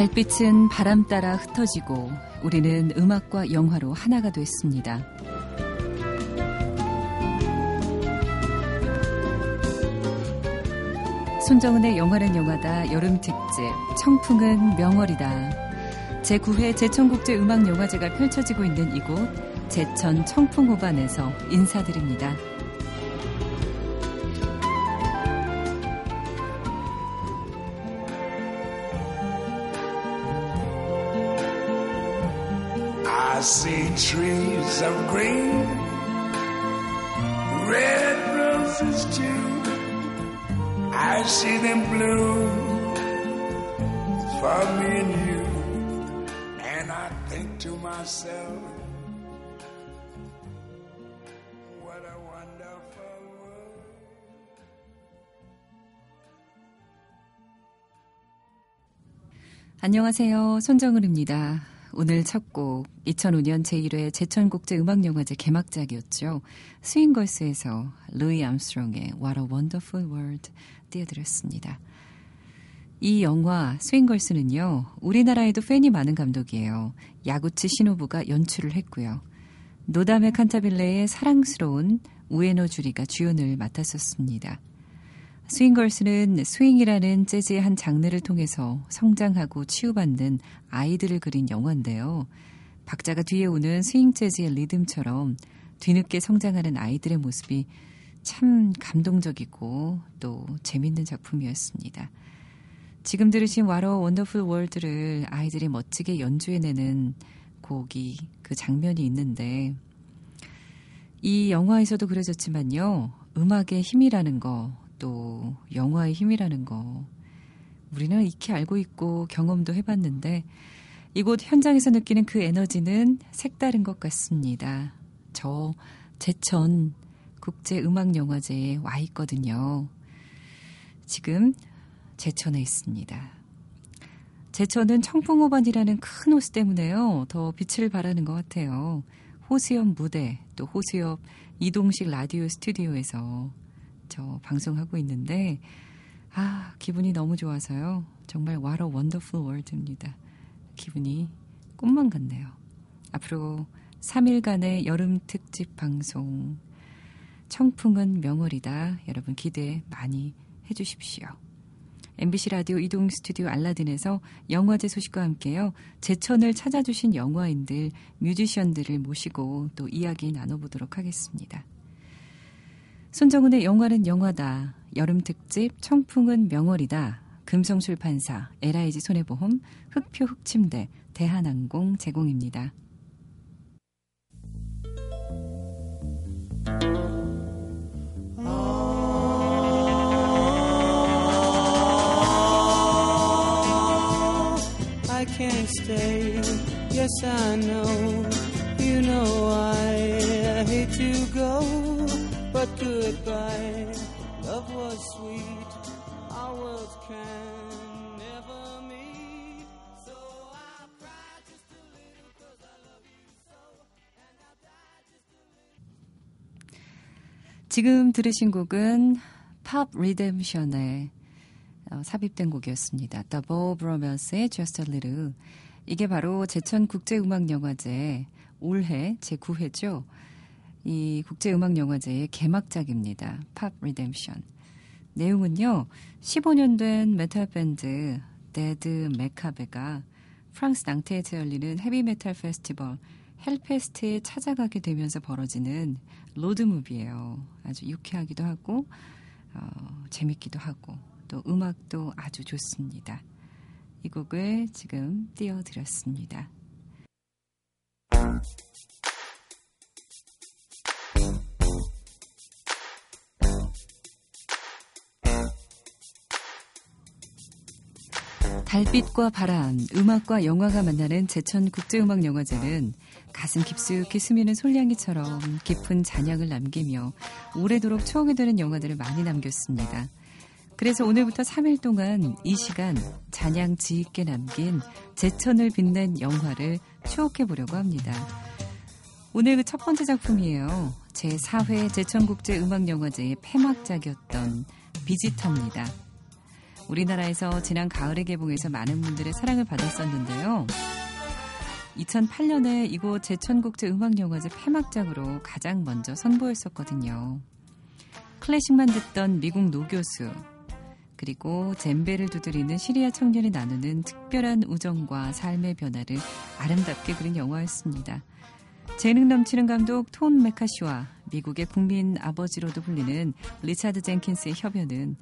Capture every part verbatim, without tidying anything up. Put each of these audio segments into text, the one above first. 달빛은 바람 따라 흩어지고 우리는 음악과 영화로 하나가 됐습니다. 손정은의 영화는 영화다 여름 특집 청풍은 명월이다. 제구 회 제천국제음악영화제가 펼쳐지고 있는 이곳 제천 청풍호반에서 인사드립니다. I see trees of green, red roses too. I see them bloom for me and you. And I think to myself, what a wonderful world. 안녕하세요. 손정은입니다. 오늘 첫 곡 이천오 년 제일 회 제천국제음악영화제 개막작이었죠. 스윙걸스에서 루이 암스트롱의 What a Wonderful World 띄워드렸습니다. 이 영화 스윙걸스는요. 우리나라에도 팬이 많은 감독이에요. 야구치 시노부가 연출을 했고요. 노담의 칸타빌레의 사랑스러운 우에노 주리가 주연을 맡았었습니다. 스윙걸스는 스윙이라는 재즈의 한 장르를 통해서 성장하고 치유받는 아이들을 그린 영화인데요. 박자가 뒤에 오는 스윙 재즈의 리듬처럼 뒤늦게 성장하는 아이들의 모습이 참 감동적이고 또 재밌는 작품이었습니다. 지금 들으신 What a Wonderful World를 아이들이 멋지게 연주해내는 곡이 그 장면이 있는데 이 영화에서도 그려졌지만요. 음악의 힘이라는 거 또 영화의 힘이라는 거 우리는 익히 알고 있고 경험도 해봤는데 이곳 현장에서 느끼는 그 에너지는 색다른 것 같습니다. 저 제천 국제음악영화제에 와 있거든요. 지금 제천에 있습니다. 제천은 청풍호반이라는 큰 호수 때문에요. 더 빛을 발하는 것 같아요. 호수 옆 무대 또 호수 옆 이동식 라디오 스튜디오에서 저 방송하고 있는데 아 기분이 너무 좋아서요. 정말 What a Wonderful World입니다. 기분이 꿈만 같네요. 앞으로 삼 일간의 여름 특집 방송 청풍은 명월이다. 여러분 기대 많이 해주십시오. 엠비씨 라디오 이동 스튜디오 알라딘에서 영화제 소식과 함께요. 제천을 찾아주신 영화인들, 뮤지션들을 모시고 또 이야기 나눠보도록 하겠습니다. 손정은의 영화는 영화다. 여름특집 청풍은 명월이다. 금성출판사, 엘아이지손해보험, 흑표 흑침대, 대한항공 제공입니다. Oh, I can't stay. Yes, I know. You know I hate to go. But goodbye, love was sweet, our words can never meet, so I cried just a little cause I love you so, and I died just a little. 지금 들으신 곡은 팝 리뎀션에 어, 삽입된 곡이었습니다. The Bow Brothers의 Just a Little. 이게 바로 제천국제음악영화제 올해 제구 회죠. 이 국제음악영화제의 개막작입니다. 팝 리뎀션. 내용은요. 십오 년 된 메탈 밴드 데드 메카베가 프랑스 낭테에서 열리는 헤비메탈 페스티벌 헬페스트에 찾아가게 되면서 벌어지는 로드무비예요. 아주 유쾌하기도 하고 어, 재밌기도 하고 또 음악도 아주 좋습니다. 이 곡을 지금 띄워드렸습니다. 달빛과 바람, 음악과 영화가 만나는 제천국제음악영화제는 가슴 깊숙이 스미는 솔량이처럼 깊은 잔향을 남기며 오래도록 추억이 되는 영화들을 많이 남겼습니다. 그래서 오늘부터 삼 일 동안 이 시간 잔향 지있게 남긴 제천을 빛낸 영화를 추억해보려고 합니다. 오늘 그 첫 번째 작품이에요. 제사 회 제천국제음악영화제의 폐막작이었던 비지터입니다. 우리나라에서 지난 가을에 개봉해서 많은 분들의 사랑을 받았었는데요. 이천팔 년에 이곳 제천국제음악영화제 폐막작으로 가장 먼저 선보였었거든요. 클래식만 듣던 미국 노교수, 그리고 젬베를 두드리는 시리아 청년이 나누는 특별한 우정과 삶의 변화를 아름답게 그린 영화였습니다. 재능 넘치는 감독 톤 메카시와 미국의 국민 아버지로도 불리는 리차드 젠킨스의 협연은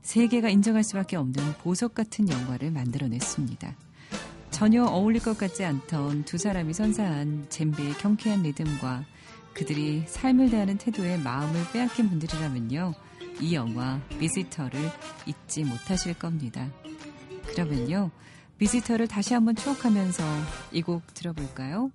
세계가 인정할 수밖에 없는 보석 같은 영화를 만들어냈습니다. 전혀 어울릴 것 같지 않던 두 사람이 선사한 젬베의 경쾌한 리듬과 그들이 삶을 대하는 태도에 마음을 빼앗긴 분들이라면요, 이 영화 비지터를 잊지 못하실 겁니다. 그러면요, 비지터를 다시 한번 추억하면서 이 곡 들어볼까요?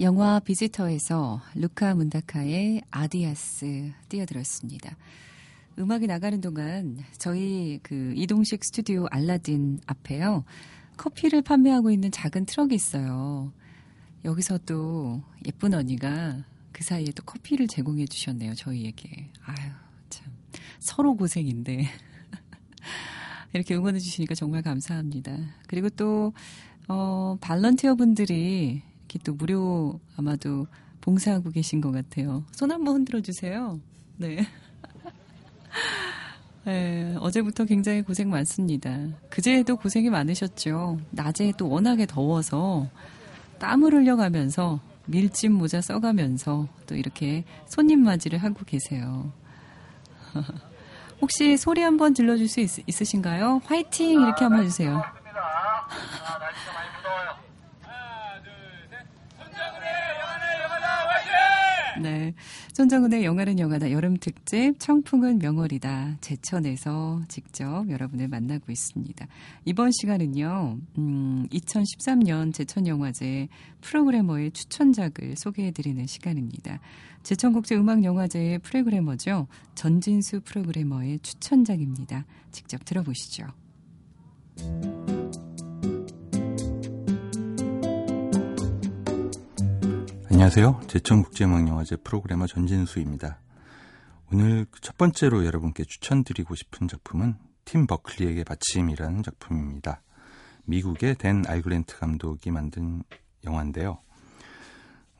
영화 비지터에서 루카 문다카의 아디아스 띄어들었습니다. 음악이 나가는 동안 저희 그 이동식 스튜디오 알라딘 앞에요, 커피를 판매하고 있는 작은 트럭이 있어요. 여기서 또 예쁜 언니가 그 사이에 또 커피를 제공해 주셨네요, 저희에게. 아유, 참. 서로 고생인데. 이렇게 응원해 주시니까 정말 감사합니다. 그리고 또, 어, 발런티어 분들이 이렇게 또 무료 아마도 봉사하고 계신 것 같아요. 손 한번 흔들어 주세요. 네. 네, 어제부터 굉장히 고생 많습니다. 그제에도 고생이 많으셨죠. 낮에 또 워낙에 더워서 땀을 흘려가면서 밀짚 모자 써가면서 또 이렇게 손님 맞이를 하고 계세요. 혹시 소리 한번 질러줄 수 있, 있으신가요? 화이팅! 이렇게 한번 해주세요. 네, 손정은의 영화는 영화다 여름 특집 청풍은 명월이다 제천에서 직접 여러분을 만나고 있습니다. 이번 시간은요, 음, 이천십삼 년 제천영화제 프로그래머의 추천작을 소개해드리는 시간입니다. 제천국제음악영화제의 프로그래머죠. 전진수 프로그래머의 추천작입니다. 직접 들어보시죠. 안녕하세요. 제천국제음악영화제 프로그래머 전진수입니다. 오늘 첫 번째로 여러분께 추천드리고 싶은 작품은 팀 버클리에게 바침이라는 작품입니다. 미국의 댄 알그랜트 감독이 만든 영화인데요.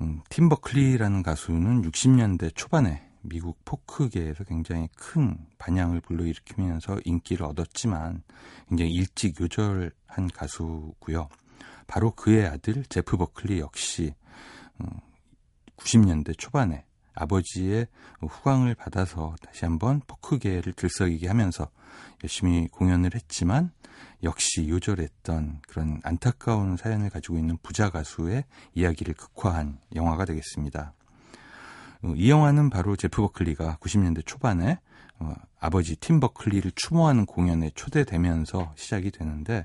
음, 팀 버클리라는 가수는 육십 년대 초반에 미국 포크계에서 굉장히 큰 반향을 불러일으키면서 인기를 얻었지만 굉장히 일찍 요절한 가수고요. 바로 그의 아들 제프 버클리 역시 구십 년대 초반에 아버지의 후광을 받아서 다시 한번 포크계를 들썩이게 하면서 열심히 공연을 했지만 역시 요절했던 그런 안타까운 사연을 가지고 있는 부자 가수의 이야기를 극화한 영화가 되겠습니다. 이 영화는 바로 제프 버클리가 구십 년대 초반에 아버지 팀 버클리를 추모하는 공연에 초대되면서 시작이 되는데,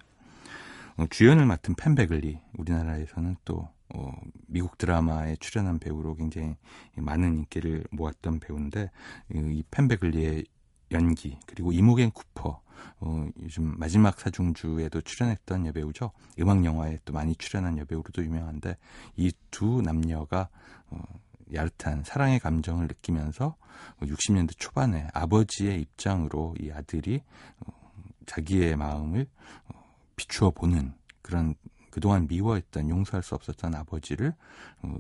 주연을 맡은 펜 베글리, 우리나라에서는 또 어, 미국 드라마에 출연한 배우로 굉장히 많은 인기를 모았던 배우인데, 이 펜 베글리의 연기, 그리고 이모겐 쿠퍼, 어, 요즘 마지막 사중주에도 출연했던 여배우죠. 음악 영화에 또 많이 출연한 여배우로도 유명한데, 이 두 남녀가 어, 야릇한 사랑의 감정을 느끼면서 육십 년대 초반에 아버지의 입장으로 이 아들이 어, 자기의 마음을 어, 비추어 보는, 그런 그동안 미워했던, 용서할 수 없었던 아버지를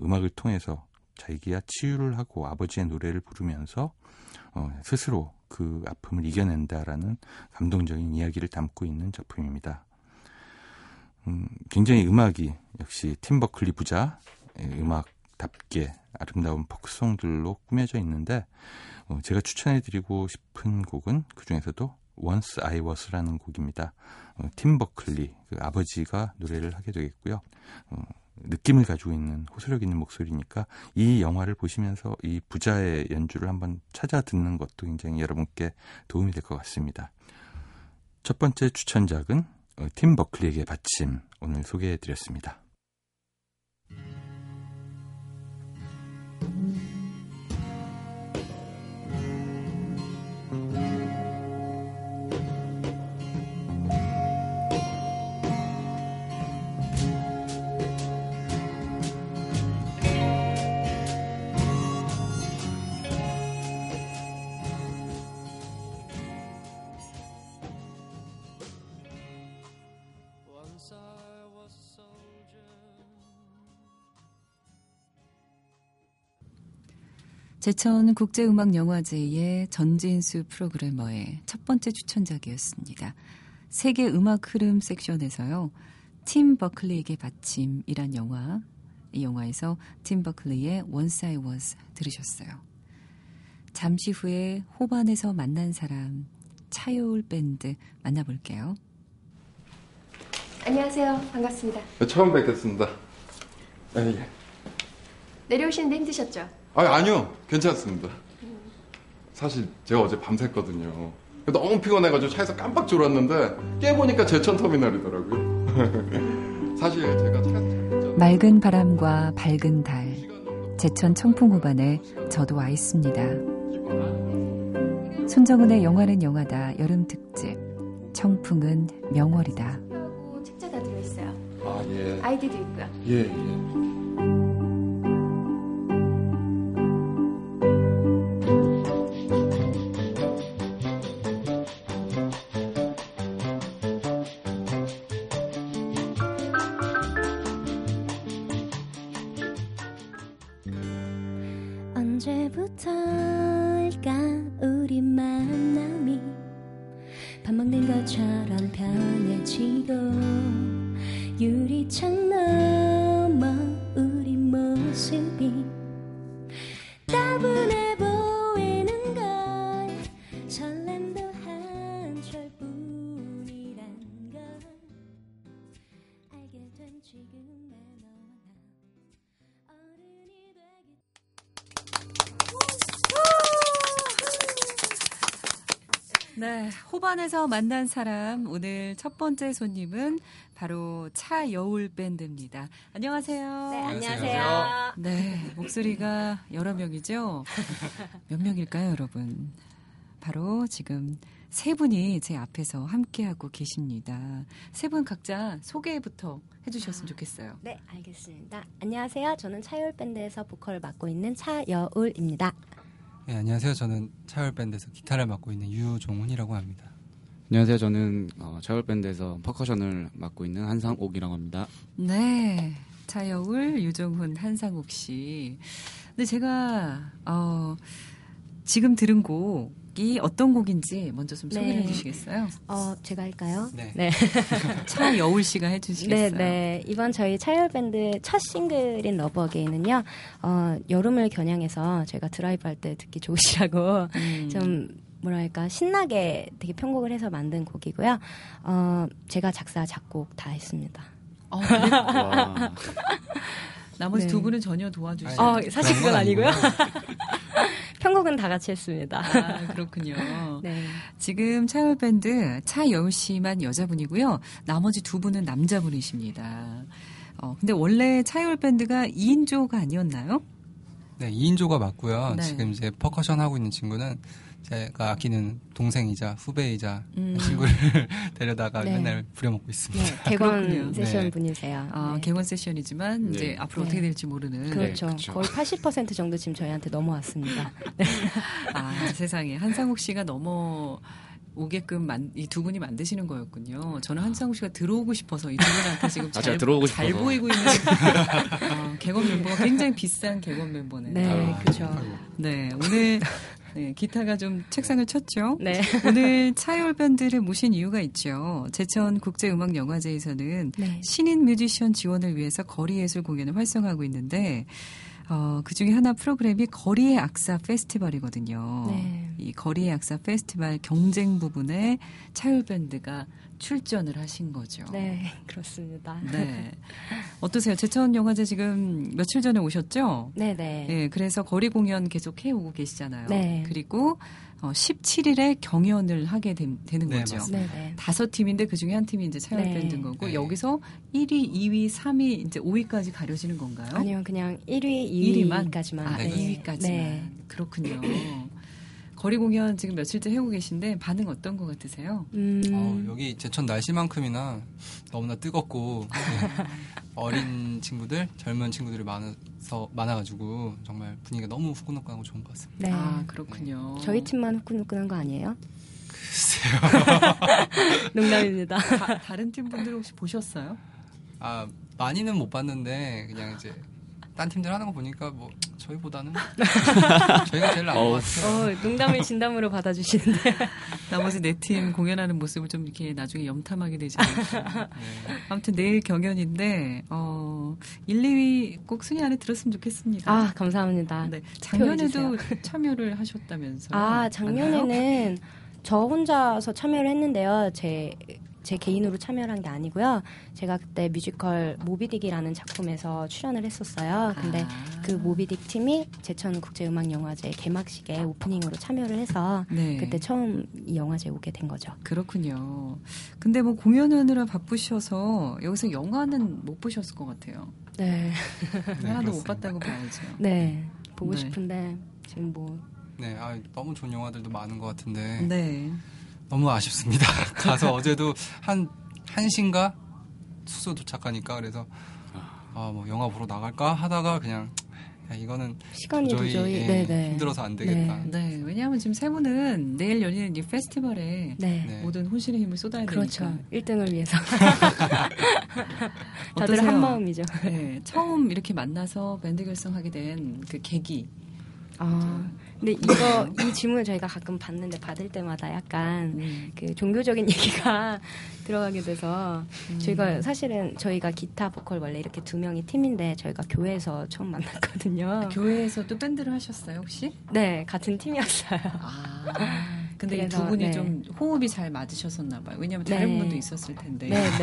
음악을 통해서 자기가 치유를 하고 아버지의 노래를 부르면서 스스로 그 아픔을 이겨낸다라는 감동적인 이야기를 담고 있는 작품입니다. 음, 굉장히 음악이 역시 팀 버클리 부자 음악답게 아름다운 포크송들로 꾸며져 있는데, 제가 추천해드리고 싶은 곡은 그 중에서도 Once I Was라는 곡입니다. 어, 팀 버클리, 그 아버지가 노래를 하게 되겠고요. 어, 느낌을 가지고 있는 호소력 있는 목소리니까 이 영화를 보시면서 이 부자의 연주를 한번 찾아 듣는 것도 굉장히 여러분께 도움이 될 것 같습니다. 첫 번째 추천작은 팀 버클리에게 받침, 오늘 소개해드렸습니다. 제천국제음악영화제의 전진수 프로그래머의 첫 번째 추천작이었습니다. 세계 음악 흐름 섹션에서요, 팀 버클리에게 받침이란 영화, 이 영화에서 팀 버클리의 Once I Was 들으셨어요. 잠시 후에 호반에서 만난 사람, 차여울 밴드 만나볼게요. 안녕하세요. 반갑습니다. 처음 뵙겠습니다. 네. 내려오시는데 힘드셨죠? 아니, 아니요. 괜찮습니다. 사실 제가 어제 밤샜거든요. 너무 피곤해가지고 차에서 깜빡 졸았는데 깨보니까 제천터미널이더라고요. 사실 제가 차... 맑은 바람과 밝은 달, 제천 청풍 호반에 저도 와 있습니다. 손정은의 영화는 영화다 여름 특집, 청풍은 명월이다. 책자 다 들어있어요. 아, 예. 아이디도 있고요. 예, 예. 언제부터일까 우리 만남이 밥 먹는 것처럼 편해지고 유리창 넘어 우리 모습이 따분해 보이는 걸 설렘도 한철 뿐이란 걸 알게 된 지금 네, 호반에서 만난 사람, 오늘 첫 번째 손님은 바로 차여울 밴드입니다. 안녕하세요. 네, 안녕하세요. 네, 목소리가 여러 명이죠? 몇 명일까요, 여러분? 바로 지금 세 분이 제 앞에서 함께하고 계십니다. 세 분 각자 소개부터 해주셨으면 좋겠어요. 아, 네, 알겠습니다. 안녕하세요. 저는 차여울 밴드에서 보컬을 맡고 있는 차여울입니다. 네, 안녕하세요. 저는 차여울 밴드에서 기타를 맡고 있는 유종훈이라고 합니다. 안녕하세요. 저는 어, 차여울 밴드에서 퍼커션을 맡고 있는 한상옥이라고 합니다. 네, 차여울, 유종훈, 한상옥 씨. 근데 제가 어, 지금 들은 곡이 어떤 곡인지 먼저 좀 소개를 네. 해주시겠어요? 어, 제가 할까요? 네. 네. 차여울 씨가 해주시겠어요? 네, 네. 이번 저희 차여울 밴드 첫 싱글인 러브 어게인은요, 어, 여름을 겨냥해서 제가 드라이브 할 때 듣기 좋으시라고 음. 좀 뭐랄까 신나게 되게 편곡을 해서 만든 곡이고요. 어, 제가 작사, 작곡 다 했습니다. 어, 네. 와. 나머지 네. 두 분은 전혀 도와주시지 않아요? 어, 사실 그건 아니고요. 편곡은 다 같이 했습니다. 아, 그렇군요. 네. 지금 차여울 밴드 차여울 씨만 여자분이고요. 나머지 두 분은 남자분이십니다. 어, 근데 원래 차여울 밴드가 이 인조가 아니었나요? 네, 이 인조가 맞고요. 네. 지금 이제 퍼커션 하고 있는 친구는 제가 아끼는 동생이자 후배이자 음. 친구를 데려다가 네. 맨날 부려먹고 있습니다. 네, 개건 세션 네. 분이세요. 아, 네. 개건 세션이지만 네. 이제 앞으로 네. 어떻게 될지 모르는. 그렇죠. 네, 그렇죠. 거의 팔십 퍼센트 정도 지금 저희한테 넘어왔습니다. 네. 아, 세상에. 한상욱 씨가 넘어 오게끔 만, 이 두 분이 만드시는 거였군요. 저는 한상욱 씨가 들어오고 싶어서 이 두 분한테 지금 잘, 아, 들어오고 잘 보이고 있는 어, 개건 멤버가 굉장히 비싼 개건 멤버네요. 네, 아, 그렇죠. 네, 오늘 네, 기타가 좀 책상을 쳤죠. 네. 오늘 차여울 밴드를 모신 이유가 있죠. 제천국제음악영화제에서는 네. 신인 뮤지션 지원을 위해서 거리예술 공연을 활성화하고 있는데 어, 그중에 하나 프로그램이 거리의 악사 페스티벌이거든요. 네. 이 거리의 악사 페스티벌 경쟁 부분에 차여울 밴드가 출전을 하신 거죠. 네, 그렇습니다. 네, 어떠세요? 제천 영화제 지금 며칠 전에 오셨죠? 네네. 네, 그래서 거리 공연 계속 해오고 계시잖아요. 네. 그리고 어, 십칠 일에 경연을 하게 되, 되는 네, 거죠. 네네. 다섯 팀인데 그 중에 한 팀이 이제 차여울 밴드인 네. 거고 네. 여기서 일 위, 이 위, 삼 위 이제 오 위까지 가려지는 건가요? 아니요, 그냥 일 위, 이 위만. 이 위까지만. 아, 네. 이 위까지만. 네. 그렇군요. 거리 공연 지금 며칠째 해오고 계신데 반응 어떤 것 같으세요? 음. 어, 여기 제천 날씨만큼이나 너무나 뜨겁고 네. 어린 친구들, 젊은 친구들이 많아서 많아가지고 정말 분위기가 너무 후끈후끈하고 좋은 것 같습니다. 네, 아, 그렇군요. 네. 저희 팀만 후끈후끈한 거 아니에요? 글쎄요. 농담입니다. 다, 다른 팀 분들 혹시 보셨어요? 아, 많이는 못 봤는데 그냥 이제 딴 팀들 하는 거 보니까 뭐. 저희보다는 저희가 제일 나은 것 같아요. 어, 농담을 진담으로 받아주시는데 나머지 네 팀 공연하는 모습을 좀 이렇게 나중에 염탐하게 되지 않을까요? 네. 아무튼 내일 경연인데 어, 일, 이 위 꼭 순위 안에 들었으면 좋겠습니다. 아, 감사합니다. 네, 작년에도 참여를 하셨다면서요? 아, 작년에는 저 혼자서 참여를 했는데요. 제 제 개인으로 참여를 한 게 아니고요. 제가 그때 뮤지컬 모비딕이라는 작품에서 출연을 했었어요. 근데 아. 그 모비딕 팀이 제천국제음악영화제 개막식에 오프닝으로 참여를 해서 네. 그때 처음 이 영화제에 오게 된 거죠. 그렇군요. 근데 뭐 공연하느라 바쁘셔서 여기서 영화는 못 보셨을 것 같아요. 네. 네, 하나도 못 봤다고 봐야죠. 네. 보고 네. 싶은데 지금 뭐. 네. 아, 너무 좋은 영화들도 많은 것 같은데. 네. 너무 아쉽습니다. 가서 어제도 한, 한 시인가 숙소 도착하니까 그래서, 아, 뭐, 영화 보러 나갈까 하다가 그냥, 야, 이거는. 시간이 도저히, 도저히. 네, 힘들어서 안 되겠다. 네. 네, 왜냐하면 지금 세 분은 내일 열리는 이 페스티벌에 네. 모든 혼신의 힘을 쏟아야 되니까. 그렇죠. 일 등을 위해서. 다들 한 마음이죠. 네. 처음 이렇게 만나서 밴드 결성하게 된 그 계기. 아. 근데 이거, 이 질문을 저희가 가끔 받는데 받을 때마다 약간 음. 그 종교적인 얘기가 들어가게 돼서 음. 저희가 사실은 저희가 기타, 보컬 원래 이렇게 두 명이 팀인데 저희가 교회에서 처음 만났거든요. 아, 교회에서 또 밴드를 하셨어요, 혹시? 네, 같은 팀이었어요. 아. 근데 이 두 분이 네. 좀 호흡이 잘 맞으셨었나 봐요. 왜냐하면 다른 네. 분도 있었을 텐데. 네,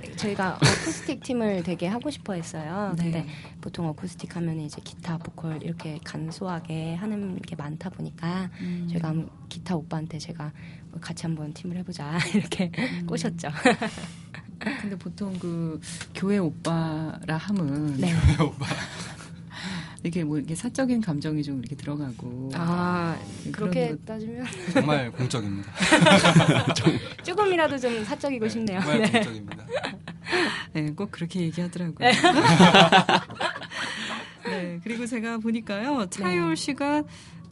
네. 저희가 어쿠스틱 팀을 되게 하고 싶어 했어요. 네. 근데 보통 어쿠스틱 하면 이제 기타, 보컬 이렇게 간소하게 하는 게 많다 보니까 음. 저희가 기타 오빠한테 제가 같이 한번 팀을 해보자 이렇게 음. 꼬셨죠. 근데 보통 그 교회 오빠라 함은 네. 교회 오빠. 이게 뭐 이게 사적인 감정이 좀 이렇게 들어가고 아 그렇게 것... 따지면 정말 공적입니다. 조금이라도 좀 사적이고 네, 싶네요. 정말 네. 공적입니다. 네, 꼭 그렇게 얘기하더라고요. 네, 그리고 제가 보니까요 차여울 씨가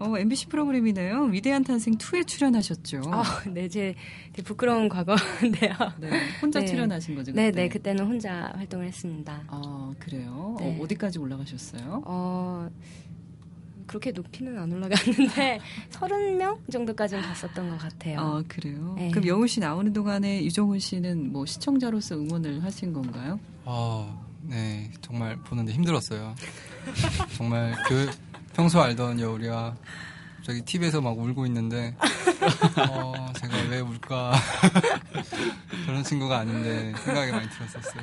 어, 엠비씨 프로그램이네요. 위대한 탄생 이에 출연하셨죠. 아, 네, 제 되게 부끄러운 과거인데요. 네, 혼자 네. 출연하신 거죠? 그때? 네, 네, 그때는 혼자 활동을 했습니다. 아, 그래요? 네. 어, 어디까지 올라가셨어요? 어, 그렇게 높이는 안 올라갔는데 서른 명 정도까지는 갔었던 것 같아요. 아, 그래요? 네. 그럼 여울 씨 나오는 동안에 유종훈 씨는 뭐 시청자로서 응원을 하신 건가요? 아, 네, 정말 보는데 힘들었어요. 정말 그... 평소 알던 여울이야. 저기 티비에서 막 울고 있는데 어, 제가 왜 울까? 저런 친구가 아닌데 생각이 많이 들었었어요.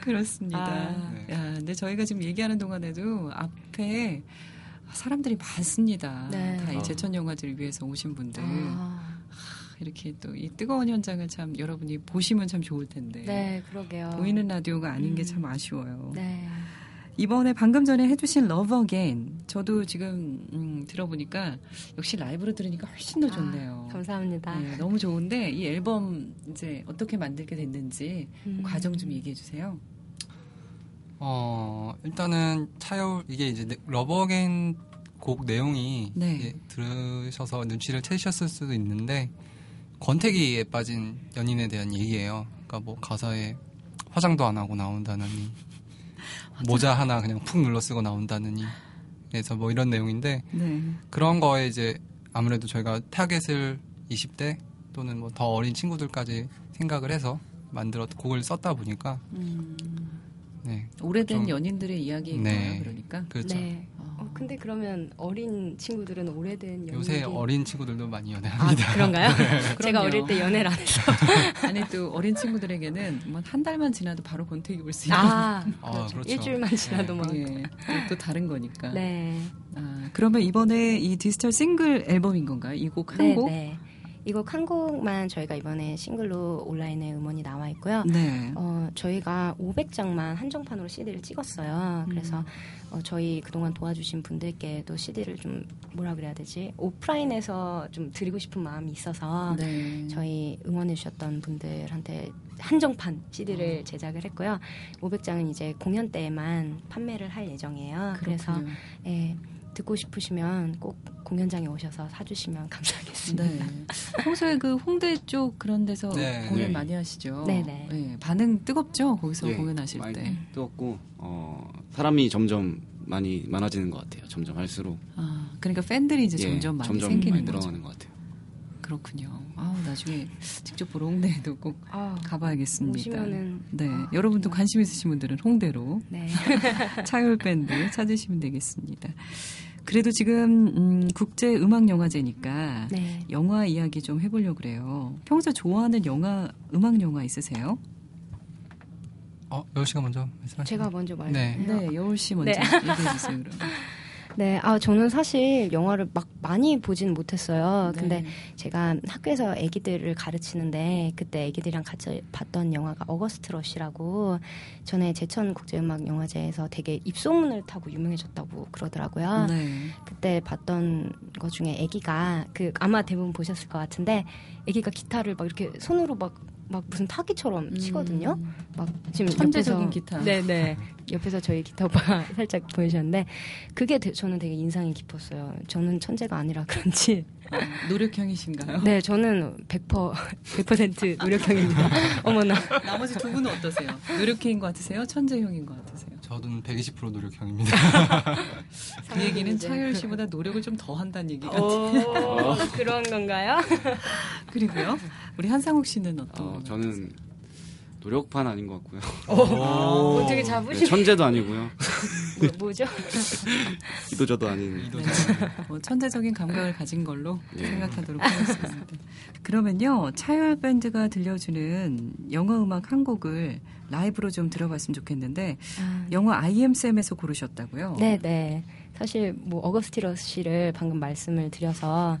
그렇습니다. 아, 네. 야, 근데 저희가 지금 얘기하는 동안에도 앞에 사람들이 많습니다. 네. 다 이 제천 영화제를 위해서 오신 분들. 아. 이렇게 또 이 뜨거운 현장을 참 여러분이 보시면 참 좋을 텐데. 네, 그러게요. 보이는 라디오가 아닌 음. 게 참 아쉬워요. 네. 이번에 방금 전에 해주신 Love Again 저도 지금 음, 들어보니까 역시 라이브로 들으니까 훨씬 더 좋네요. 아, 감사합니다. 네, 너무 좋은데 이 앨범 이제 어떻게 만들게 됐는지 음. 과정 좀 얘기해 주세요. 어 일단은 차여울 이게 이제 Love Again 곡 내용이 네. 이제 들으셔서 눈치를 채셨을 수도 있는데 권태기에 빠진 연인에 대한 얘기예요. 그러니까 뭐 가사에 화장도 안 하고 나온다는. 모자 하나 그냥 푹 눌러 쓰고 나온다느니 그래서 뭐 이런 내용인데 네. 그런 거에 이제 아무래도 저희가 타겟을 이십 대 또는 뭐 더 어린 친구들까지 생각을 해서 만들어 곡을 썼다 보니까 음. 네. 오래된 연인들의 이야기인 네. 거예요. 그러니까 그렇죠. 네. 어, 근데 그러면 어린 친구들은 오래된 연애 요새 어린 친구들도 많이 연애합니다. 아, 그런가요? 네. 제가 어릴 때 연애를 안 해서. 아니 또 어린 친구들에게는 뭐 한 달만 지나도 바로 권태기 올 수 있는. 아, 아 그렇죠. 일주일만 지나도 네. 막. 네. 또 다른 거니까. 네. 아, 그러면 이번에 이 디지털 싱글 앨범인 건가요? 이 곡 한 곡? 네. 이 곡 한 곡만 저희가 이번에 싱글로 온라인에 음원이 나와 있고요. 네. 어, 저희가 오백 장만 한정판으로 씨디를 찍었어요. 그래서 음. 어, 저희 그동안 도와주신 분들께도 씨디를 좀 뭐라 그래야 되지? 오프라인에서 좀 드리고 싶은 마음이 있어서 네. 저희 응원해 주셨던 분들한테 한정판 씨디를 어. 제작을 했고요. 오백 장은 이제 공연 때에만 판매를 할 예정이에요. 그렇군요. 그래서 예. 듣고 싶으시면 꼭 공연장에 오셔서 사주시면 감사하겠습니다. 네. 평소에 그 홍대 쪽 그런 데서 네, 공연 네. 많이 하시죠? 네네. 네. 반응 뜨겁죠? 거기서 네, 공연하실 많이 때. 뜨겁고 어, 사람이 점점 많이 많아지는 것 같아요. 점점 할수록. 아, 그러니까 팬들이 이제 예, 점점 많이 점점 생기는 많이 늘어나는 것 같아요. 그렇군요. 아우 나중에 직접 보러 홍대에도 꼭 아, 가봐야겠습니다. 오시면은 네 아, 여러분도 정말. 관심 있으신 분들은 홍대로 네. 차여울 밴드 찾으시면 되겠습니다. 그래도 지금 음, 국제 음악 영화제니까 네. 영화 이야기 좀 해보려고 그래요. 평소 좋아하는 영화 음악 영화 있으세요? 어 여울 씨가 먼저 말씀하시죠. 제가 먼저 말해요. 네. 네 여울 씨 먼저 네. 얘기해 주세요. 그럼. 네, 아 저는 사실 영화를 막 많이 보진 못했어요. 네. 근데 제가 학교에서 아기들을 가르치는데 그때 아기들이랑 같이 봤던 영화가 어거스트 러쉬라고 전에 제천국제음악영화제에서 되게 입소문을 타고 유명해졌다고 그러더라고요. 네. 그때 봤던 것 중에 아기가 그 아마 대부분 보셨을 것 같은데 아기가 기타를 막 이렇게 손으로 막 막 무슨 타기처럼 음. 치거든요. 막 지금 천재적인 옆에서, 기타. 네네. 옆에서 저희 기타 오빠 살짝 보여주셨는데 그게 되, 저는 되게 인상이 깊었어요. 저는 천재가 아니라 그런지. 아, 노력형이신가요? 네, 저는 백 퍼센트, 백 퍼센트 노력형입니다. 어머나. 나머지 두 분은 어떠세요? 노력형인 것 같으세요? 천재형인 것 같으세요? 저는 백이십 퍼센트 노력형입니다. 그 얘기는 차여울 씨보다 노력을 좀 더 한다는 얘기 같아요. 그런 건가요? 그리고요. 우리 한상옥 씨는 어떤? 어, 저는 노력파는 아닌 것 같고요. 오, 오~ 되게 자부심. 네, 천재도 아니고요. 뭐, 뭐죠? 이도저도 아닌. 이도저. 뭐 천재적인 감각을 가진 걸로 예. 생각하도록 하겠습니다. 그러면요, 차여울 밴드가 들려주는 영화 음악 한 곡을 라이브로 좀 들어봤으면 좋겠는데 아, 영화 I Am Sam에서 고르셨다고요? 네, 네. 사실 뭐 어거스트 러쉬를 방금 말씀을 드려서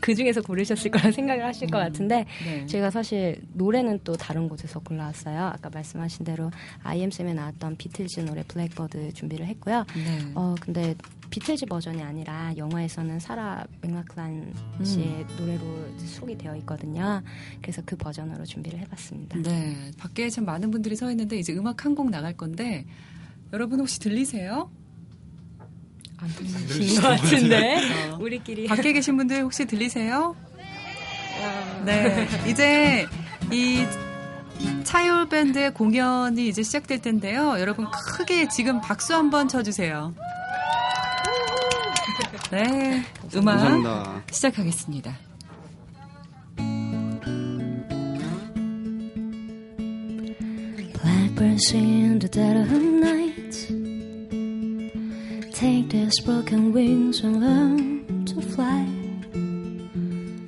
그 중에서 고르셨을 거라 생각을 하실 것 같은데 네. 제가 사실 노래는 또 다른 곳에서 골라왔어요. 아까 말씀하신 대로 I Am Sam에 나왔던 비틀즈 노래 블랙버드 준비를 했고요. 네. 어 근데 비틀즈 버전이 아니라 영화에서는 사라 맥락클란 씨의 음. 노래로 수록이 되어 있거든요. 그래서 그 버전으로 준비를 해봤습니다. 네, 밖에 참 많은 분들이 서 있는데 이제 음악 한 곡 나갈 건데 여러분 혹시 들리세요? 안 들리신 것 같은데 어. 우리끼리 밖에 계신 분들 혹시 들리세요? 네, 이제 이 차여울 밴드의 공연이 이제 시작될 텐데요. 여러분 크게 지금 박수 한번 쳐주세요. 네, 음악 감사합니다. 시작하겠습니다. Blackbirds in the dead of night. Take these broken wings and learn to fly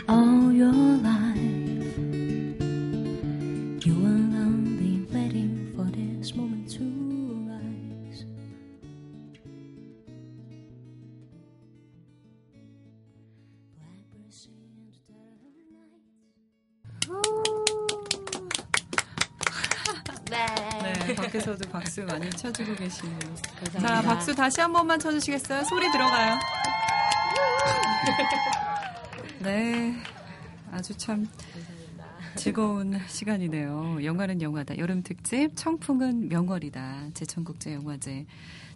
all your life. You are only waiting for this moment to rise. Blackbirds sing in the dead of night. 밖에서도 박수 많이 쳐주고 계시네요. 자, 박수 다시 한 번만 쳐주시겠어요? 소리 들어가요. 네, 아주 참 즐거운 시간이네요. 영화는 영화다. 여름 특집 청풍은 명월이다. 제천국제영화제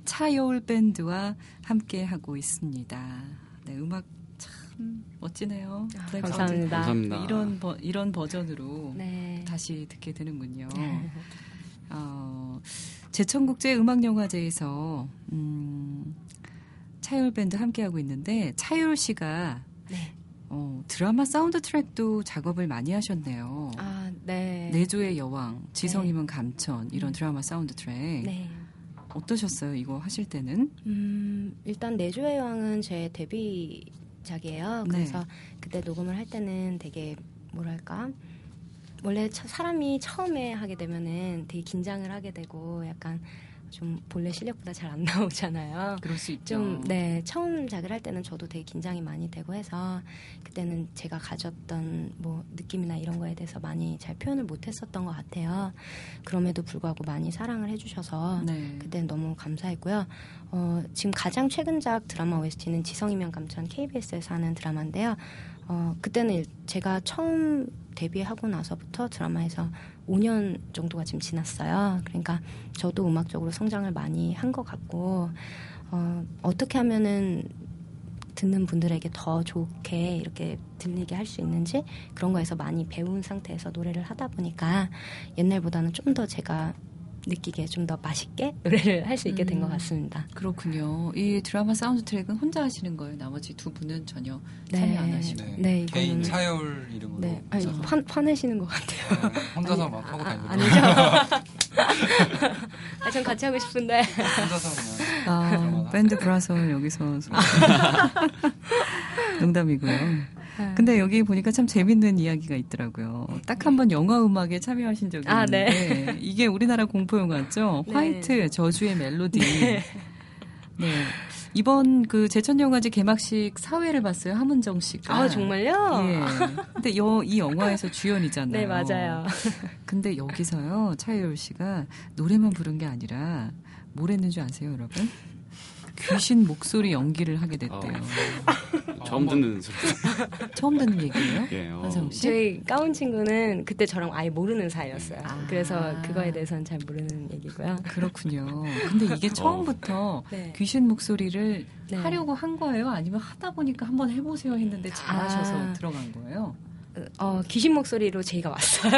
차여울 밴드와 함께하고 있습니다. 네, 음악 참 멋지네요. 아, 감사합니다. 감사합니다. 이런, 버, 이런 버전으로 네. 다시 듣게 되는군요. 어, 제천국제음악영화제에서 음, 차여울 밴드 함께하고 있는데 차여울 씨가 네. 어, 드라마 사운드 트랙도 작업을 많이 하셨네요. 아, 네. 내조의 여왕, 지성임은 네. 감천 이런 드라마 사운드 트랙. 네. 어떠셨어요? 이거 하실 때는? 음, 일단 내조의 왕은 제 데뷔작이에요. 그래서 네. 그때 녹음을 할 때는 되게 뭐랄까 원래 사람이 처음에 하게 되면은 되게 긴장을 하게 되고 약간 좀 본래 실력보다 잘 안 나오잖아요. 그럴 수 있죠. 좀, 네, 처음 작을 할 때는 저도 되게 긴장이 많이 되고 해서 그때는 제가 가졌던 뭐 느낌이나 이런 거에 대해서 많이 잘 표현을 못했었던 것 같아요. 그럼에도 불구하고 많이 사랑을 해주셔서 네. 그때는 너무 감사했고요. 어, 지금 가장 최근작 드라마 오에스티는 지성이면 감천 케이비에스에서 하는 드라마인데요. 어, 그때는 제가 처음 데뷔하고 나서부터 드라마에서 오 년 정도가 지금 지났어요. 그러니까 저도 음악적으로 성장을 많이 한 것 같고 어, 어떻게 하면은 듣는 분들에게 더 좋게 이렇게 들리게 할 수 있는지 그런 거에서 많이 배운 상태에서 노래를 하다 보니까 옛날보다는 좀 더 제가 느끼게 좀 더 맛있게 노래를 할 수 있게 된 것 음, 같습니다. 그렇군요. 이 드라마 사운드 트랙은 혼자 하시는 거예요? 나머지 두 분은 전혀 네, 참여 안 하시고 네, 네, 개인 차여울 이름으로 네. 아니, 판, 파내시는 것 같아요. 네, 혼자서 막 하고 다니는 거 아니죠? 아, 전 같이 하고 싶은데 혼자서 그냥 아, 밴드 브라설 여기서 농담이고요. 근데 여기 보니까 참 재밌는 이야기가 있더라고요. 딱 한 번 영화 음악에 참여하신 적이 아, 있는데 네. 이게 우리나라 공포 영화죠. 네. 화이트 저주의 멜로디. 네. 네. 이번 그 제천영화제 개막식 사회를 봤어요. 함은정 씨가. 아, 정말요? 예. 근데 여, 이 영화에서 주연이잖아요. 네, 맞아요. 근데 여기서요. 차여울 씨가 노래만 부른 게 아니라 뭘 했는지 아세요, 여러분? 귀신 목소리 연기를 하게 됐대요. 어. 처음 듣는 소리. 처음 듣는 얘기예요? 예, 어. 한상옥 씨? 저희 까운 친구는 그때 저랑 아예 모르는 사이였어요. 아. 그래서 그거에 대해서는 잘 모르는 얘기고요. 그렇군요. 근데 이게 처음부터 어. 네. 귀신 목소리를 네. 하려고 한 거예요? 아니면 하다 보니까 한번 해보세요 했는데 잘하셔서 아. 들어간 거예요? 어, 귀신 목소리로 제이가 왔어요.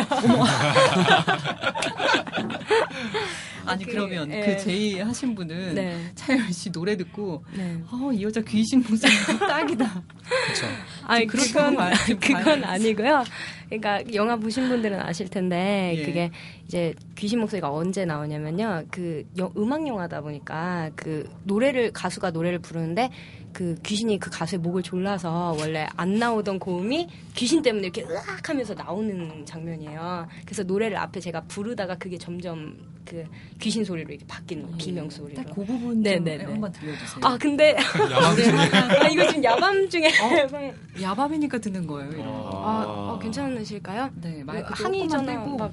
아니 그, 그러면 에. 그 제이 하신 분은 네. 차여울 씨 노래 듣고 네. 어, 이 여자 귀신 목소리 딱이다. 그렇죠. 아니 그건 그건 아니고요. 그러니까 영화 보신 분들은 아실 텐데 예. 그게 이제 귀신 목소리가 언제 나오냐면요. 그 여, 음악 영화다 보니까 그 노래를 가수가 노래를 부르는데 그 귀신이 그 가수의 목을 졸라서 원래 안 나오던 고음이 귀신 때문에 이렇게 으악 하면서 나오는 장면이에요. 그래서 노래를 앞에 제가 부르다가 그게 점점 그 귀신 소리로 이렇게 바뀌는 비명 소리로. 딱 그 부분 좀 한번 들려주세요. 아 근데 아 이거 지금 야밤 중에 어? 야밤이니까 듣는 거예요. 이런. 아, 아 괜찮으실까요? 네 마이크 항의 전화고 막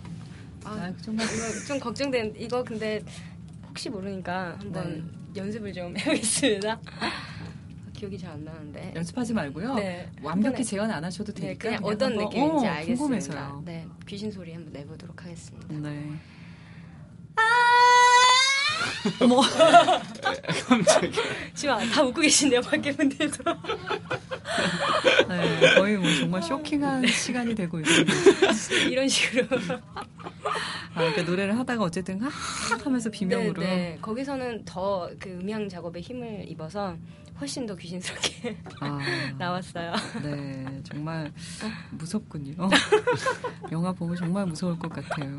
아 정말 좀 걱정된 이거 근데 혹시 모르니까 한번 네. 연습을 좀 해보겠습니다. 기억이 잘 안 나는데 연습하지 말고요. 네. 완벽히 재현 안 하셔도 되니까 네, 그냥, 그냥 어떤 한번, 느낌인지 어, 알겠습니다. 궁금해서요. 네, 귀신 소리 한번 내보도록 하겠습니다. 네. 어머 깜짝이야. 지금 다 웃고 계신데요 밖에 분들도. 네, 거의 뭐 정말 쇼킹한 시간이 되고 있습니다. 이런 식으로. 아, 그러니까 노래를 하다가 어쨌든 하악 하면서 비명으로. 네, 네. 거기서는 더 그 음향 작업에 힘을 입어서 훨씬 더 귀신스럽게 아, 나왔어요. 네, 정말 무섭군요. 영화 보고 정말 무서울 것 같아요.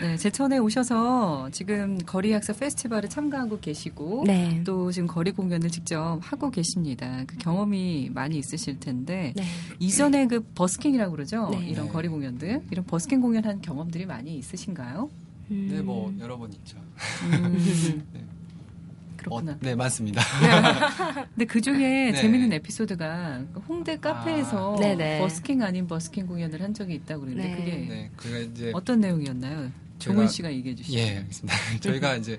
네, 제천에 오셔서 지금 거리학사 페스티벌에 참가하고 계시고 네. 또 지금 거리 공연을 직접 하고 계십니다. 그 경험이 많이 있으실 텐데 네. 이전에 그 버스킹이라고 그러죠? 네. 이런 거리 공연들, 이런 버스킹 공연한 경험들이 많이 있으신가요? 음. 네, 뭐 여러 번 있죠. 음. 네. 어, 네 맞습니다. 근데 그 중에 네. 재밌는 에피소드가 홍대 카페에서 아, 버스킹 아닌 버스킹 공연을 한 적이 있다고 그러는데 네. 그게 네, 그게 이제 어떤 내용이었나요? 종훈 씨가 얘기해 주시죠. 예, 알겠습니다. 저희가 이제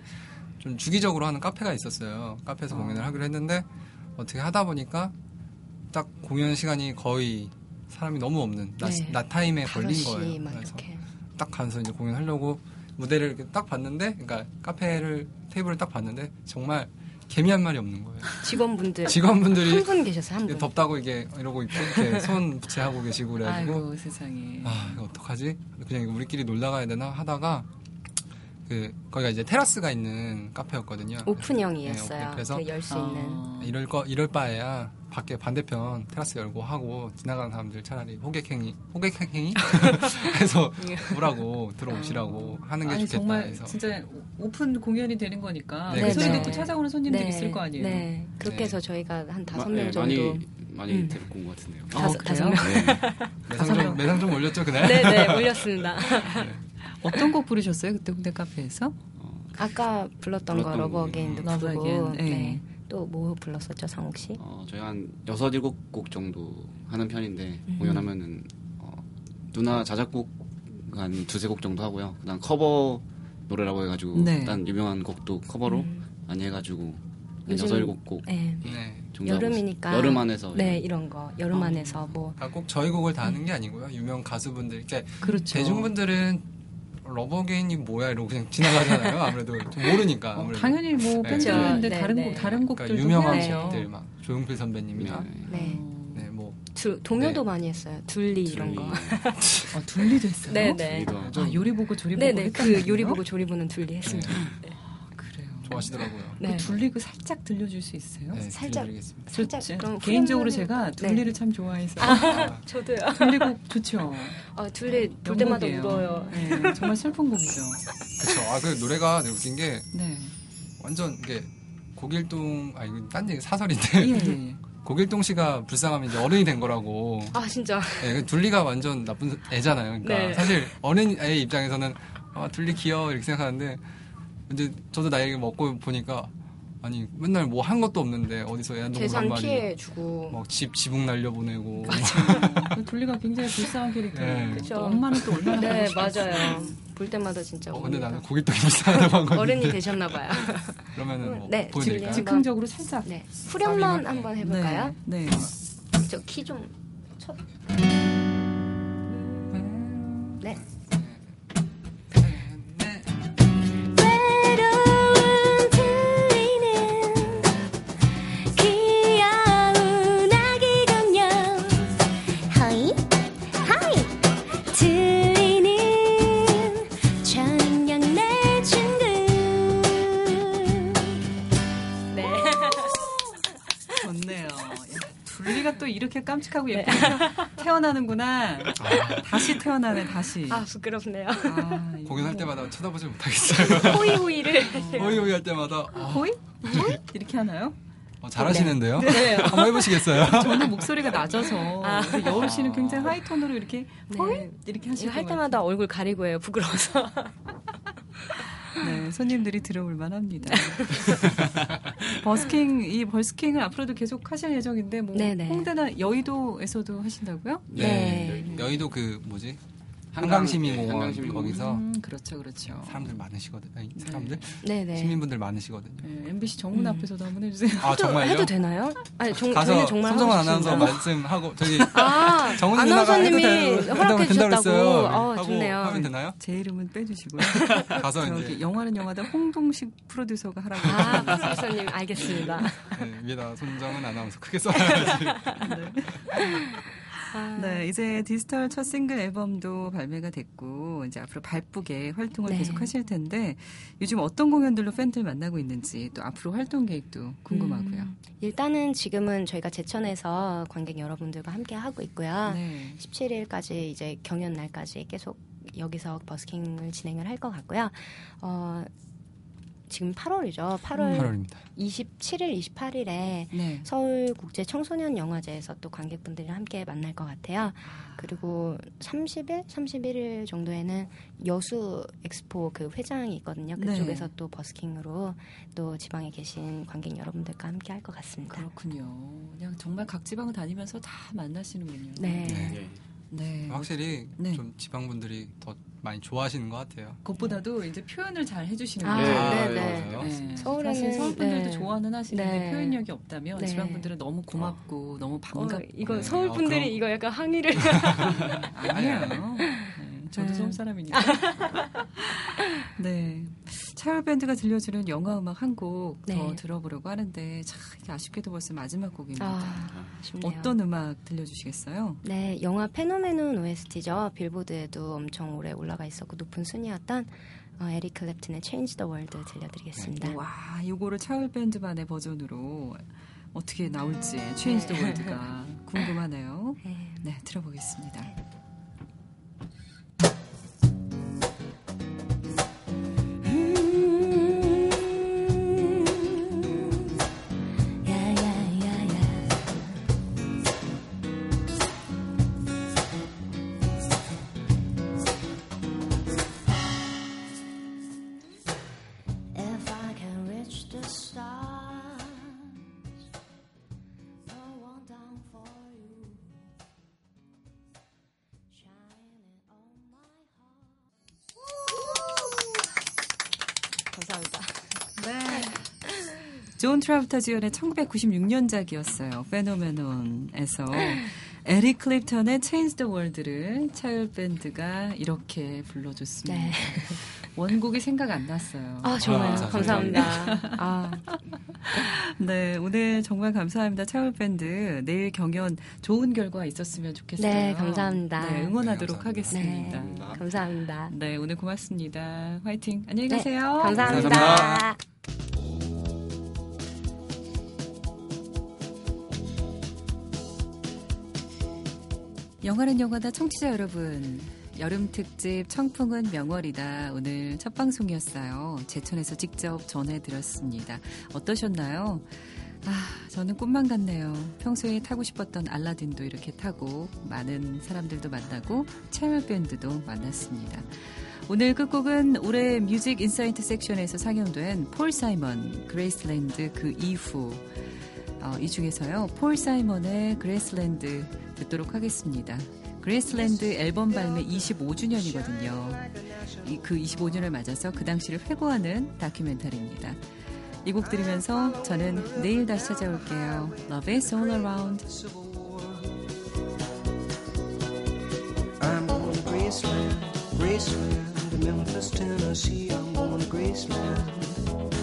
좀 주기적으로 하는 카페가 있었어요. 카페에서 어. 공연을 하기로 했는데 어떻게 하다 보니까 딱 공연 시간이 거의 사람이 너무 없는 낮 네. 타임에 걸린 거예요. 그래서 딱 가서 이제 공연하려고. 무대를 이렇게 딱 봤는데, 그러니까 카페를 테이블을 딱 봤는데 정말 개미 한 마리 없는 거예요. 직원분들, 직원분들이 한 분 계셨어요. 한 분. 덥다고 이게 이러고 있고 이렇게 손 부채하고 계시고 그래가지고. 아이고 세상에. 아 이거 어떡하지? 그냥 이거 우리끼리 놀다 가야 되나 하다가 그 거기가 이제 테라스가 있는 카페였거든요. 오픈형이었어요. 네, 오픈. 그래서 그 열 수 있는. 아. 이럴 거 이럴 바에야 밖에 반대편 테라스 열고 하고 지나가는 사람들 차라리 호객행위 호객행위 해서 오라고 들어오시라고 아. 하는 게 아니, 좋겠다 정말 해서. 진짜 오픈 공연이 되는 거니까 네, 그 소리 듣고 찾아오는 손님들이 네. 있을 거 아니에요. 네. 그렇게 네. 해서 저희가 한 다섯 명 네, 정도. 많이... 많이 데리고 온 것 같은데요. 아, 다섯 명. 매상 좀 매상 좀 올렸죠 그날? 네네 올렸습니다. 네. 어떤 곡 부르셨어요 그때 홍대 카페에서? 어, 아까 불렀던 거 러브 어게인도 부르고 네. 네. 또 뭐 불렀었죠 상옥 씨? 어, 저희 한 여섯 일곱 곡 정도 하는 편인데 음. 공연하면은 어, 누나 자작곡 한 두세 곡 정도 하고요. 그다음 커버 노래라고 해가지고 네. 일단 유명한 곡도 커버로 음. 많이 해가지고. 여섯 일곱 곡. 네. 네. 여름이니까. 여름 안에서. 네, 이런 거. 여름 어. 안에서 뭐. 아, 꼭 저희 곡을 다 하는 게 아니고요. 유명 가수분들. 그러니까 그렇죠. 대중분들은 러버게인이 뭐야 이러고 그냥 지나가잖아요. 아무래도 모르니까. 아무래도. 어, 당연히 뭐 밴드인데 네. 다른 네, 네. 곡 다른 곡들 그러니까 유명한 곡들 막 조용필 선배님이나. 네. 네. 네. 네 뭐. 두, 동요도 네. 많이 했어요. 둘리, 둘리. 이런 거. 아, 둘리도 했어요? 네, 네. 아, 요리 보고 조리 보고. 네, 네. 그 요리 보고 조리 보는 둘리 했습니다. 네. 네. 좋아하시더라고요. 네. 그 둘리그 살짝 들려줄 수 있어요? 네, 살짝. 살짝. 그럼 개인적으로 제가 둘리를 네. 참 좋아해서. 아, 저도요. 둘리곡 좋죠. 아, 둘리 네, 볼 때마다 울어요. 네, 정말 슬픈 곡이죠. 그렇죠. 아, 그 노래가 되게 웃긴 게 네. 완전 이게 고길동 아 이거 딴 얘기 사설인데. 예, 예. 고길동 씨가 불쌍하면 이제 어른이 된 거라고. 아, 진짜. 네, 둘리가 완전 나쁜 애잖아요. 그러니까 네. 사실 어린 애 입장에서는 아, 둘리 귀여워 이렇게 생각하는데. 이제 저도 나이를 먹고 보니까 아니 맨날 뭐 한 것도 없는데 어디서 애한동물 한 마리 피해주고 막 집 지붕 날려보내고 둘리가 굉장히 불쌍한 캐릭터예요. 네. 또 엄마는 또 얼마나 네 맞아요. 볼 때마다 진짜 어, 근데 나는 고기 떡이 불쌍하다고 한 건데 어른이 되셨나 봐요. 그러면은 뭐 네, 보여드릴까요? 즉흥적으로 살짝 네. 후렴만 한번 해볼까요? 네, 네. 저 키 좀 쳐 네 이렇게 깜찍하고 예쁘게 네. 태어나는구나. 아. 다시 태어나네, 다시. 아, 부끄럽네요. 아, 공연할 때마다 쳐다보지 못하겠어요. 호이호이를. 호이호이 할 때마다. 호이? 호이? 이렇게 하나요? 어, 잘하시는데요? 네. 네. 한번 해보시겠어요? 저는 목소리가 낮아서. 아. 여울 씨는 굉장히 하이톤으로 이렇게 호이? 네. 이렇게 하시고. 할 때마다 얼굴 가리고 해요, 부끄러워서. 네, 손님들이 들어올 만합니다. 버스킹, 이 버스킹을 앞으로도 계속 하실 예정인데, 뭐, 네네. 홍대나 여의도에서도 하신다고요? 네. 네. 여의도 그, 뭐지? 한강시민공원 한강 거기서. 음, 그렇죠, 그렇죠. 사람들 많으시거든요. 아니, 사람들? 네네. 네. 시민분들 많으시거든요. 네, 엠비씨 정문 음. 앞에서도 한번 해주세요. 아, 해도, 정말요? 해도 되나요? 아니, 정, 가서 손정은 아나운서 말씀하고, 저기. 아, 정은 아나운서님이 허락해주셨다고. 어, 좋네요. 하면 되나요? 제 이름은 빼주시고요. 가서 이제. 영화는 영화다 홍동식 프로듀서가 하라고. 아, 프로듀서님, 알겠습니다. 네, 위에다 손정은 아나운서 크게 써놔야지. 아. 네, 이제 디지털 첫 싱글 앨범도 발매가 됐고 이제 앞으로 바쁘게 활동을 네. 계속 하실 텐데 요즘 어떤 공연들로 팬들 만나고 있는지 또 앞으로 활동 계획도 궁금하고요. 음. 일단은 지금은 저희가 제천에서 관객 여러분들과 함께 하고 있고요. 네. 십칠일까지 이제 경연 날까지 계속 여기서 버스킹을 진행을 할 것 같고요. 어, 지금 팔월이죠. 팔월 팔월입니다. 이십칠일, 이십팔일에 네. 서울국제청소년영화제에서 또 관객분들이랑 함께 만날 것 같아요. 그리고 삼십일, 삼십일일 정도에는 여수 엑스포 그 회장이 있거든요. 그쪽에서 네. 또 버스킹으로 또 지방에 계신 관객 여러분들과 함께 할 것 같습니다. 그렇군요. 그냥 정말 각 지방을 다니면서 다 만나시는군요. 네. 네. 네. 확실히 네. 좀 지방분들이 더 많이 좋아하시는 것 같아요. 그것보다도 이제 표현을 잘 해주시는 거예요. 아, 네, 네. 네. 네. 서울에는 사실 서울분들도 네. 좋아는 하시는데 네. 표현력이 없다면 네. 지방분들은 너무 고맙고 어. 너무 반갑고. 어, 이거 서울분들이 어, 이거 약간 항의를. 아니에요. 네. 저도 서울 사람이니까. 네. 차여울 밴드가 들려주는 영화 음악 한 곡 더 네. 들어보려고 하는데 참 아쉽게도 벌써 마지막 곡입니다. 아, 어떤 음악 들려주시겠어요? 네, 영화 페노메논 오에스티죠. 빌보드에도 엄청 오래 올라가 있었고 높은 순위였던 어, 에릭 클랩튼의 Change the World 들려드리겠습니다. 와, 이거를 차여울 밴드만의 버전으로 어떻게 나올지 Change the World가 궁금하네요. 네, 들어보겠습니다. 존 트라우터 주연의 천구백구십육년작이었어요. 페노메논에서 에릭 클립턴의 Change the World를 차여울 밴드가 이렇게 불러줬습니다. 네. 원곡이 생각 안 났어요. 아, 정말 아, 감사합니다. 감사합니다. 아. 네, 오늘 정말 감사합니다. 차여울 밴드 내일 경연 좋은 결과 있었으면 좋겠어요. 네, 감사합니다. 네, 응원하도록 네, 감사합니다. 하겠습니다. 네, 감사합니다. 네, 오늘 고맙습니다. 화이팅. 안녕히 가세요. 네, 감사합니다. 감사합니다. 영화는 영화다 청취자 여러분, 여름특집 청풍은 명월이다 오늘 첫 방송이었어요. 제천에서 직접 전해드렸습니다. 어떠셨나요? 아, 저는 꿈만 같네요. 평소에 타고 싶었던 알라딘도 이렇게 타고 많은 사람들도 만나고 차여울 밴드도 만났습니다. 오늘 끝곡은 올해 뮤직 인사이트 섹션에서 상영된 폴 사이먼 그레이스랜드 그 이후 어, 이 중에서요 폴 사이먼의 그레이스랜드 듣도록 하겠습니다. 그레이스랜드 앨범 발매 이십오주년이거든요. 이, 그 이십오년을 맞아서 그 당시를 회고하는 다큐멘터리입니다. 이 곡 들으면서 저는 내일 다시 찾아올게요. Love is all around. I'm going to Graceland, Graceland, Memphis, Tennessee. I'm going to Graceland.